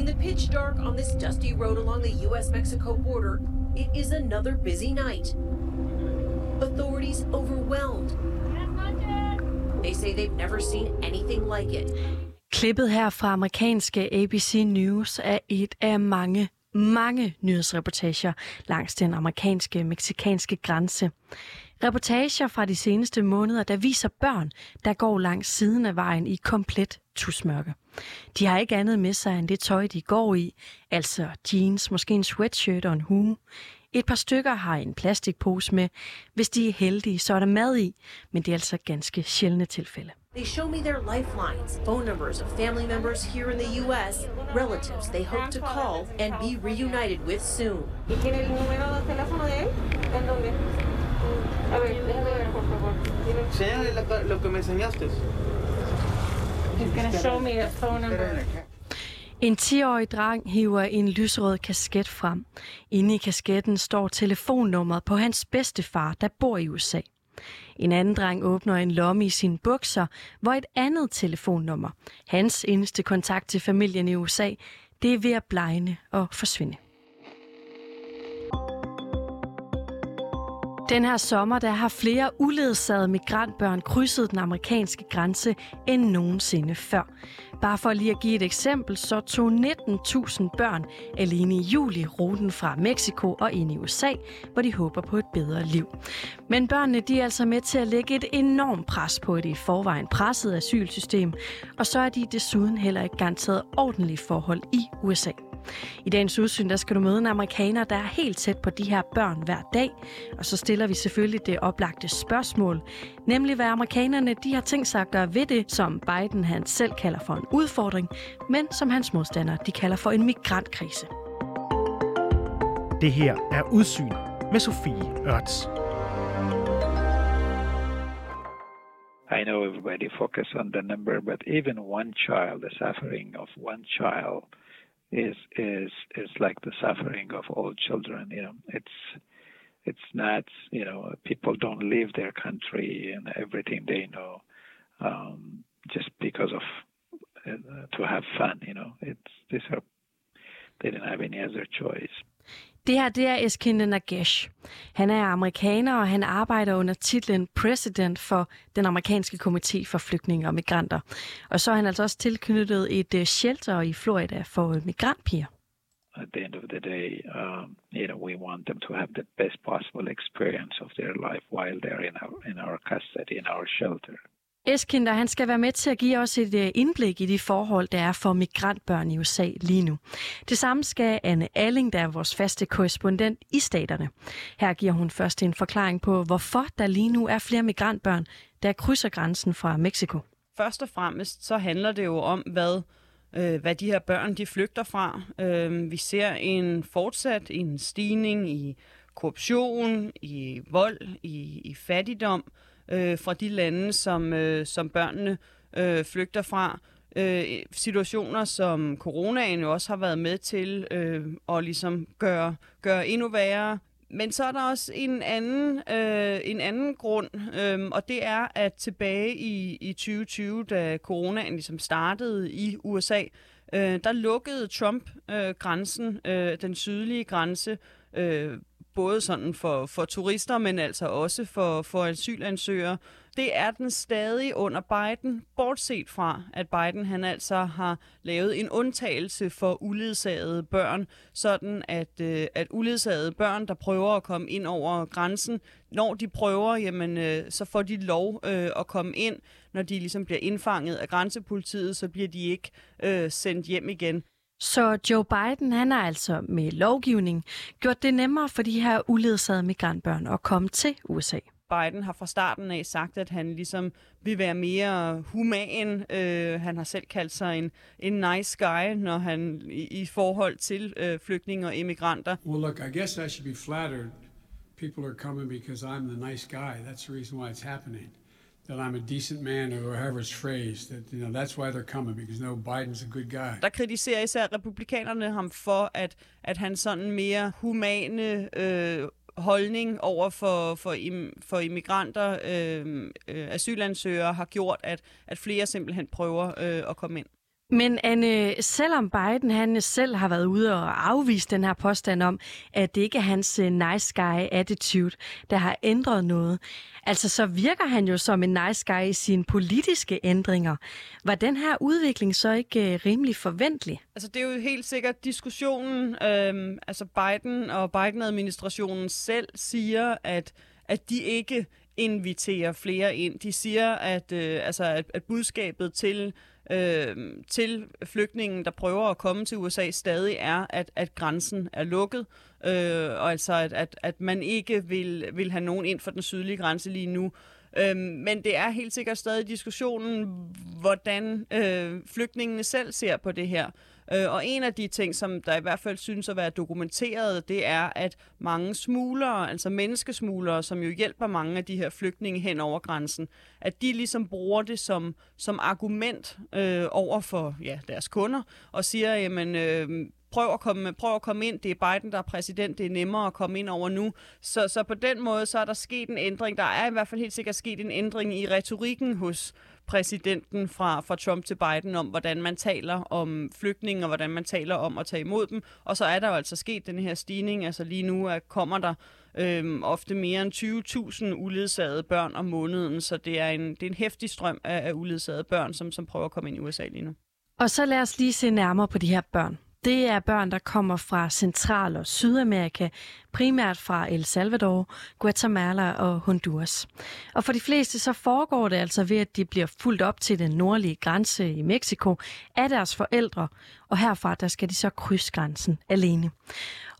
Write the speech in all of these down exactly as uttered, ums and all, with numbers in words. In the pitch dark on this dusty road along the U S Mexico border, it is another busy night. Authorities overwhelmed. They say they've never seen anything like it. Klippet her fra amerikanske A B C News er et af mange, mange nyhedsreportager langs den amerikanske mexikanske grænse. Reportager fra de seneste måneder, der viser børn, der går langs siden af vejen i komplet tusmørke. De har ikke andet med sig end det tøj, de går i, altså jeans, måske en sweatshirt og en hue. Et par stykker har en plastikpose med. Hvis de er heldige, så er der mad i, men det er altså ganske sjældne tilfælde. They show me their lifelines, phone numbers of family members here in the U S, relatives they hope to call and be reunited with soon. En ti-årig dreng hiver en lyserød kasket frem. Inde i kasketten står telefonnummeret på hans bedstefar, der bor i U S A. En anden dreng åbner en lomme i sine bukser, hvor et andet telefonnummer, hans eneste kontakt til familien i U S A, det er ved at blegne og forsvinde. Den her sommer, der har flere uledsagede migrantbørn krydset den amerikanske grænse end nogensinde før. Bare for lige at give et eksempel, så tog nitten tusind børn alene i juli ruten fra Mexico og ind i U S A, hvor de håber på et bedre liv. Men børnene, de er altså med til at lægge et enormt pres på et i forvejen presset asylsystem, og så er de desuden heller ikke garanteret ordentlige forhold i U S A. I dagens udsyn, der skal du møde en amerikaner, der er helt tæt på de her børn hver dag. Og så stiller vi selvfølgelig det oplagte spørgsmål, nemlig hvad amerikanerne de har tænkt sig at gøre ved det, som Biden han selv kalder for en udfordring, men som hans modstandere de kalder for en migrantkrise. Det her er Udsyn med Sofie Hørts. I know everybody focus on the number, but even one child, the suffering of one child, is is is like the suffering of all children. You know, it's it's not, you know, people don't leave their country and everything they know um, just because of uh, to have fun. You know, it's these are they didn't have any other choice. Det her, det er Eskinder Negash. Han er amerikaner, og han arbejder under titlen President for den amerikanske komité for flygtninge og migranter. Og så er han altså også tilknyttet et shelter i Florida for migrantpiger. At the end of the day, um, you know, we want them to have the best possible experience of their life while they're in our, in our custody, in our shelter. Eskinder, han skal være med til at give os et indblik i de forhold, der er for migrantbørn i U S A lige nu. Det samme skal Anne Alling, der er vores faste korrespondent i staterne. Her giver hun først en forklaring på, hvorfor der lige nu er flere migrantbørn, der krydser grænsen fra Mexico. Først og fremmest så handler det jo om, hvad, øh, hvad de her børn de flygter fra. Øh, vi ser en fortsat en stigning i korruption, i vold, i, i fattigdom, Øh, fra de lande, som, øh, som børnene øh, flygter fra. Øh, situationer, som coronaen jo også har været med til øh, at ligesom gøre, gøre endnu værre. Men så er der også en anden, øh, en anden grund, øh, og det er, at tilbage i, i tyve tyve, da coronaen ligesom startede i U S A, øh, der lukkede Trump øh, grænsen, øh, den sydlige grænse, øh, både sådan for, for turister, men altså også for, for asylansøgere. Det er den stadig under Biden, bortset fra, at Biden han altså har lavet en undtagelse for uledsagede børn, sådan at, øh, at uledsagede børn, der prøver at komme ind over grænsen, når de prøver, jamen, øh, så får de lov øh, at komme ind. Når de ligesom bliver indfanget af grænsepolitiet, så bliver de ikke øh, sendt hjem igen. Så Joe Biden, han har altså med lovgivning gjort det nemmere for de her uledsagede migrantbørn at komme til U S A. Biden har fra starten af sagt, at han ligesom vil være mere human. Øh, han har selv kaldt sig en, en nice guy, når han i, i forhold til øh, flygtninge og immigranter. Well, look, I guess I should be flattered. People are coming because I'm the nice guy. That's the reason why it's happening. That I'm a decent man, or however it's phrased. That, you know, that's why they're coming, because no, Biden's a good guy. Der kritiserer især republikanerne ham for, at, at han sådan mere humane øh, holdning over for, for, im, for immigranter, øh, øh, asylansøgere, har gjort, at, at flere simpelthen prøver øh, at komme ind. Men Anne, selvom Biden han selv har været ude og afvist den her påstand om, at det ikke er hans nice guy-attitude, der har ændret noget, altså så virker han jo som en nice guy i sine politiske ændringer. Var den her udvikling så ikke øh, rimelig forventelig? Altså det er jo helt sikkert diskussionen, øh, altså Biden og Biden-administrationen selv siger, at, at de ikke inviterer flere ind. De siger, at, øh, altså, at, at budskabet til til flygtningen, der prøver at komme til U S A, stadig er, at, at grænsen er lukket, øh, og altså at, at, at man ikke vil, vil have nogen ind for den sydlige grænse lige nu. Øh, men det er helt sikkert stadig diskussionen, hvordan øh, flygtningene selv ser på det her. Øh, og en af de ting, som der i hvert fald synes at være dokumenteret, det er, at mange smuglere, altså menneskesmuglere, som jo hjælper mange af de her flygtninge hen over grænsen, at de ligesom bruger det som, som argument øh, over for ja, deres kunder, og siger, jamen, øh, prøv at, komme, prøv at komme ind, det er Biden, der er præsident, det er nemmere at komme ind over nu. Så, så på den måde, så er der sket en ændring, der er i hvert fald helt sikkert sket en ændring i retorikken hos præsidenten fra, fra Trump til Biden om, hvordan man taler om flygtninge og hvordan man taler om at tage imod dem. Og så er der jo altså sket den her stigning. Altså lige nu er, kommer der øh, ofte mere end tyve tusind uledsagede børn om måneden, så det er en, det er en heftig strøm af, af uledsagede børn, som, som prøver at komme ind i U S A lige nu. Og så lad os lige se nærmere på de her børn. Det er børn, der kommer fra Central- og Sydamerika, primært fra El Salvador, Guatemala og Honduras. Og for de fleste så foregår det altså ved, at de bliver fulgt op til den nordlige grænse i Mexico af deres forældre, og herfra der skal de så krydse grænsen alene.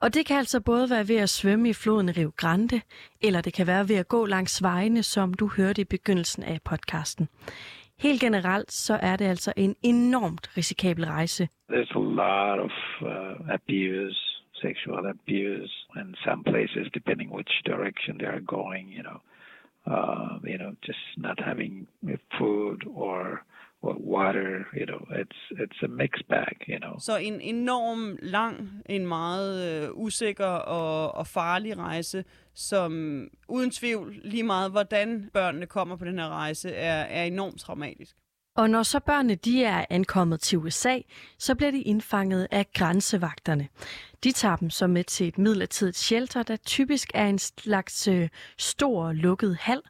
Og det kan altså både være ved at svømme i floden Rio Grande, eller det kan være ved at gå langs vejene, som du hørte i begyndelsen af podcasten. Helt generelt så er det altså en enormt risikabel rejse. There's a lot of uh, abuse, sexual abuse, and some places depending which direction they are going, you know, uh, you know, just not having food or or water, you know, it's it's a mixed bag, you know. Så en enorm lang, en meget uh, usikker og, og farlig rejse, som uden tvivl lige meget, hvordan børnene kommer på den her rejse, er, er enormt traumatisk. Og når så børnene de er ankommet til U S A, så bliver de indfanget af grænsevagterne. De tager dem så med til et midlertidigt shelter, der typisk er en slags øh, stor lukket hal.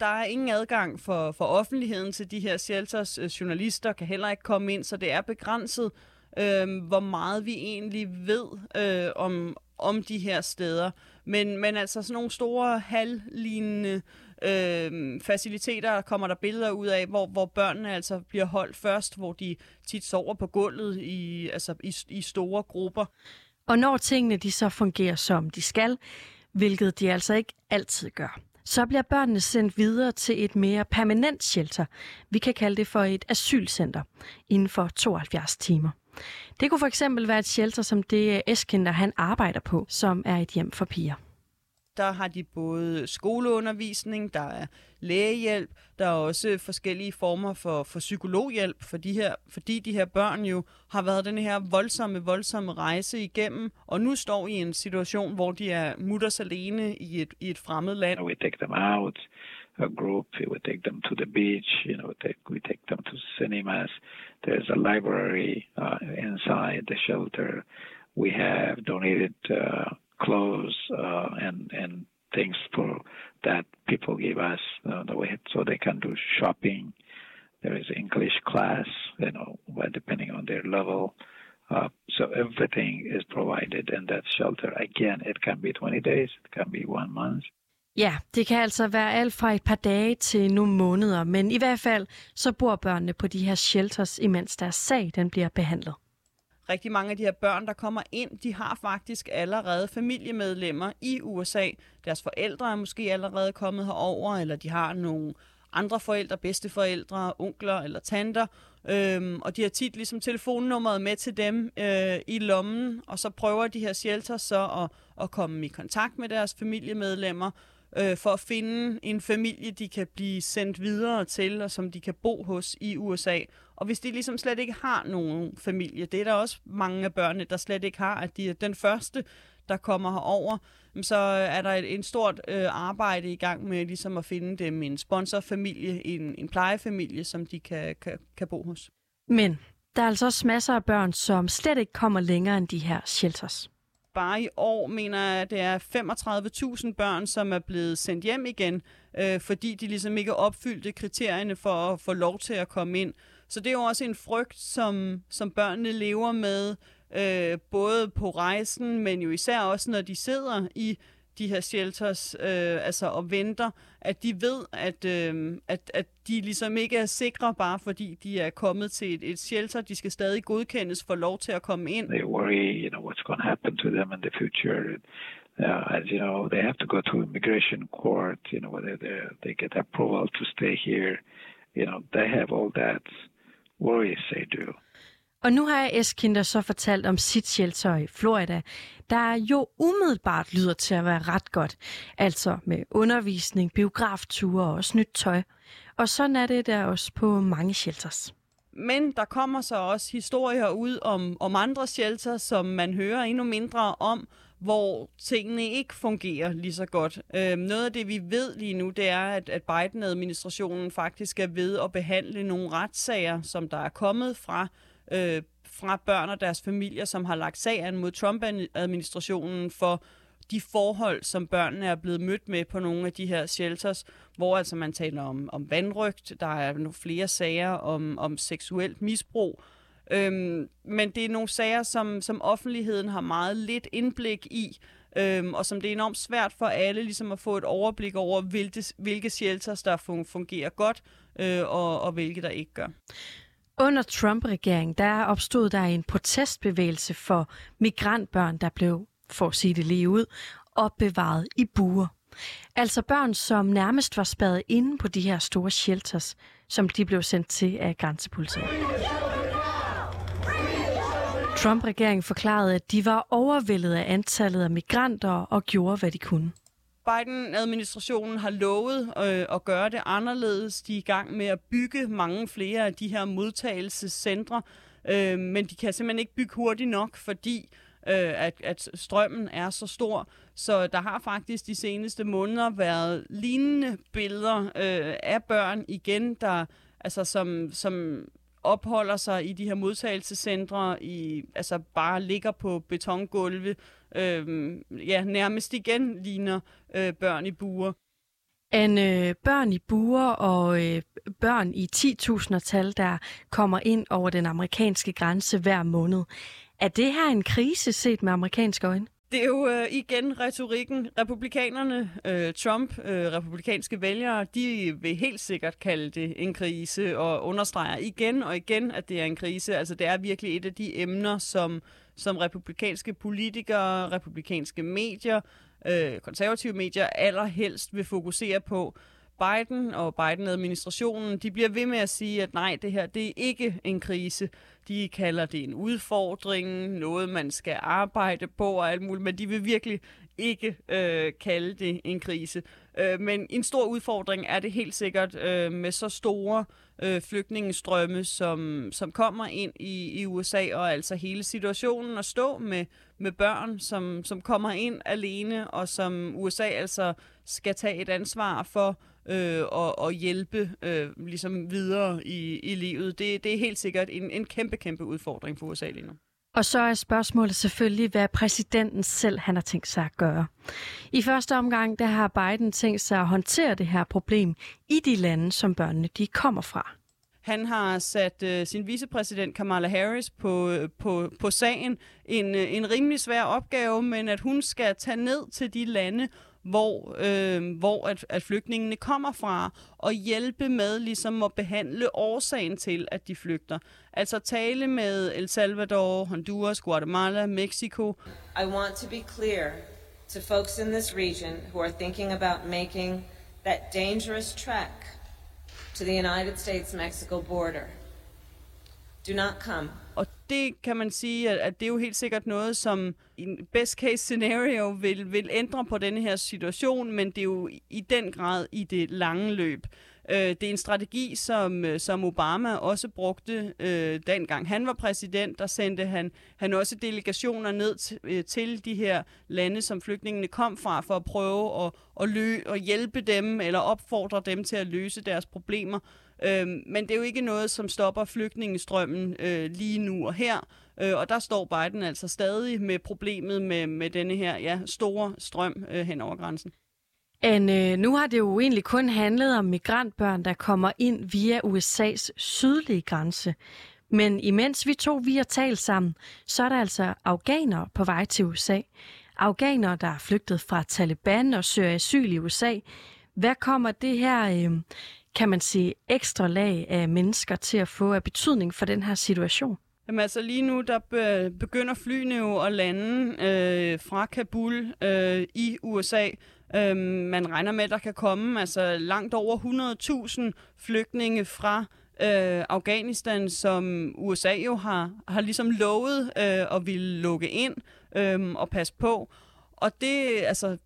Der er ingen adgang for, for offentligheden til de her shelters. Journalister kan heller ikke komme ind, så det er begrænset, øh, hvor meget vi egentlig ved øh, om, om de her steder. Men, men altså sådan nogle store hallignende øh, faciliteter, kommer der billeder ud af, hvor, hvor børnene altså bliver holdt først, hvor de tit sover på gulvet i, altså i, i store grupper. Og når tingene de så fungerer som de skal, hvilket de altså ikke altid gør, så bliver børnene sendt videre til et mere permanent shelter. Vi kan kalde det for et asylcenter inden for tooghalvfjerds timer. Det kunne for eksempel være et shelter, som det Eskinder han arbejder på, som er et hjem for piger. Der har de både skoleundervisning, der er lægehjælp, der er også forskellige former for, for psykologhjælp, for de her, fordi de her børn jo har været den her voldsomme, voldsomme rejse igennem, og nu står i en situation, hvor de er mutters alene i et, i et fremmed land. We take them out, a group, we take them to the beach, you know, take, we take them to cinemas, there's a library uh, inside the shelter, we have donated uh, clothes uh, and, and things for that people give us uh, the way so they can do shopping. There is English class, you know, depending on their level. Uh, so everything is provided in that shelter. Again, it can be twenty days, it can be one month. Ja, det kan altså være alt fra et par dage til nogle måneder, men i hvert fald så bor børnene på de her shelters, imens deres sag den bliver behandlet. Rigtig mange af de her børn, der kommer ind, de har faktisk allerede familiemedlemmer i U S A. Deres forældre er måske allerede kommet herover, eller de har nogle andre forældre, bedsteforældre, onkler eller tanter. Øhm, og de har tit ligesom telefonnummeret med til dem øh, i lommen, og så prøver de her shelters så at, at komme i kontakt med deres familiemedlemmer, øh, for at finde en familie, de kan blive sendt videre til, og som de kan bo hos i U S A. Og hvis de ligesom slet ikke har nogen familie, det er der også mange af børnene, der slet ikke har, at de er den første, der kommer herover, så er der et, et stort øh, arbejde i gang med ligesom at finde dem en sponsorfamilie, en, en plejefamilie, som de kan, kan, kan bo hos. Men der er altså også masser af børn, som slet ikke kommer længere end de her shelters. Bare i år, mener jeg, at det er femogtredive tusind børn, som er blevet sendt hjem igen, øh, fordi de ligesom ikke opfyldte kriterierne for at få lov til at komme ind. Så det er jo også en frygt, som, som børnene lever med, øh, både på rejsen, men jo især også, når de sidder i de her shelters øh, altså, og venter, at de ved, at, øh, at, at de ligesom ikke er sikre, bare fordi de er kommet til et, et shelter. De skal stadig godkendes for lov til at komme ind. They worry, you know, what's going to happen to them in the future. Uh, and, you know, they have to go to immigration court, you know, whether they get approval to stay here. You know, they have all that worries they do. Og nu har Eskinder så fortalt om sit shelter i Florida, der jo umiddelbart lyder til at være ret godt. Altså med undervisning, biografture og også nyt tøj. Og sådan er det der også på mange shelters. Men der kommer så også historier ud om, om andre shelters, som man hører endnu mindre om, hvor tingene ikke fungerer lige så godt. Øhm, noget af det, vi ved lige nu, det er, at, at Biden-administrationen faktisk er ved at behandle nogle retssager, som der er kommet fra Øh, fra børn og deres familier, som har lagt sagen mod Trump-administrationen for de forhold, som børnene er blevet mødt med på nogle af de her shelters, hvor altså man taler om, om vanrøgt, der er nogle flere sager om, om seksuelt misbrug. Øhm, men det er nogle sager, som, som offentligheden har meget lidt indblik i, øhm, og som det er enormt svært for alle ligesom at få et overblik over, hvilke, hvilke shelters, der fungerer godt, øh, og, og hvilke, der ikke gør. Under Trump-regeringen, der opstod der en protestbevægelse for migrantbørn, der blev, for at sige det lige ud, opbevaret i buer. Altså børn, som nærmest var spadet inde på de her store shelters, som de blev sendt til af grænsepolitiet. Trump-regeringen forklarede, at de var overvældet af antallet af migranter og gjorde, hvad de kunne. Biden-administrationen har lovet øh, at gøre det anderledes. De er i gang med at bygge mange flere af de her modtagelsescentre, øh, men de kan simpelthen ikke bygge hurtigt nok, fordi øh, at, at strømmen er så stor. Så der har faktisk de seneste måneder været lignende billeder øh, af børn igen, der altså som, som opholder sig i de her modtagelsescentre, i, altså bare ligger på betongulve, øh, ja, nærmest igen ligner øh, børn i buer. Anne, øh, børn i buer og øh, børn i ti tusinder tal, der kommer ind over den amerikanske grænse hver måned. Er det her en krise set med amerikanske øjne? Det er jo øh, igen retorikken. Republikanerne, øh, Trump, øh, republikanske vælgere, de vil helt sikkert kalde det en krise og understreger igen og igen, at det er en krise. Altså det er virkelig et af de emner, som, som republikanske politikere, republikanske medier, øh, konservative medier allerhelst vil fokusere på. Biden og Biden-administrationen, de bliver ved med at sige, at nej, det her, det er ikke en krise. De kalder det en udfordring, noget man skal arbejde på og alt muligt, men de vil virkelig ikke øh, kalde det en krise. Øh, men en stor udfordring er det helt sikkert øh, med så store øh, flygtningestrømme, som, som kommer ind i, i U S A, og altså hele situationen at stå med, med børn, som, som kommer ind alene, og som U S A altså skal tage et ansvar for, Øh, og, og hjælpe øh, ligesom videre i, i livet. Det, det er helt sikkert en, en kæmpe, kæmpe udfordring for U S A lige nu. Og så er spørgsmålet selvfølgelig, hvad præsidenten selv han har tænkt sig at gøre. I første omgang der har Biden tænkt sig at håndtere det her problem i de lande, som børnene de kommer fra. Han har sat øh, sin vicepræsident Kamala Harris på, øh, på, på sagen. En, øh, en rimelig svær opgave, men at hun skal tage ned til de lande, hvor, øh, hvor at, at flygtningene kommer fra, og hjælpe med ligesom at behandle årsagen til, at de flygter. Altså tale med El Salvador, Honduras, Guatemala, Mexico. I want to be clear to folks in this region who are thinking about making that dangerous trek to the United States-Mexico border. Do not come. Og det kan man sige, at, at det er jo helt sikkert noget, som i best case scenario vil, vil ændre på denne her situation, men det er jo i den grad i det lange løb. Øh, det er en strategi, som, som Obama også brugte øh, dengang han var præsident. Der sendte han, han også delegationer ned t- øh, til de her lande, som flygtningene kom fra, for at prøve at, at, lø- at hjælpe dem eller opfordre dem til at løse deres problemer. Øhm, men det er jo ikke noget, som stopper flygtningestrømmen øh, lige nu og her. Øh, og der står Biden altså stadig med problemet med, med denne her ja, store strøm øh, hen over grænsen. Anne, nu har det jo egentlig kun handlet om migrantbørn, der kommer ind via U S A's sydlige grænse. Men imens vi to vi har talt sammen, så er der altså afghanere på vej til U S A. Afghanere, der er flygtet fra Taliban og søger asyl i U S A. Hvad kommer det her, kan man sige, ekstra lag af mennesker til at få af betydning for den her situation? Jamen altså lige nu, der begynder flyene jo at lande øh, fra Kabul øh, i U S A. Øh, man regner med, at der kan komme altså, langt over hundrede tusind flygtninge fra Øh, Afghanistan, som U S A jo har, har ligesom lovet øh, at ville lukke ind øh, og passe på. Og det altså,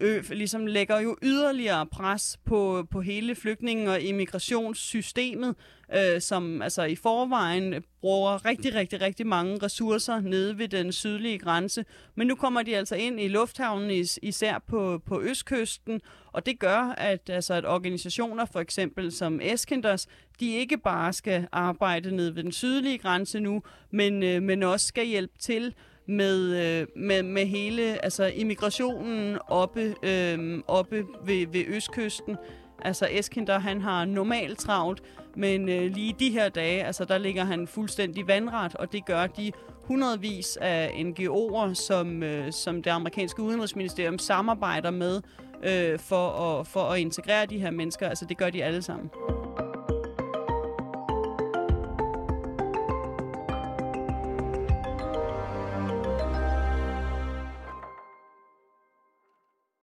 øh, ligesom lægger jo yderligere pres på, på hele flygtninge- og immigrationssystemet, øh, som altså, i forvejen bruger rigtig, rigtig, rigtig mange ressourcer nede ved den sydlige grænse. Men nu kommer de altså ind i lufthavnen, is- især på, på østkysten, og det gør, at, altså, at organisationer for eksempel som Eskinders, de ikke bare skal arbejde ned ved den sydlige grænse nu, men, øh, men også skal hjælpe til med, øh, med, med hele altså, immigrationen oppe, øh, oppe ved, ved østkysten. Altså Eskinder, han har normalt travlt, men øh, lige de her dage, altså, der ligger han fuldstændig vandret, og det gør de hundredvis af N G O'er, som, øh, som det amerikanske udenrigsministerium samarbejder med øh, for, at, for at integrere de her mennesker. Altså det gør de alle sammen.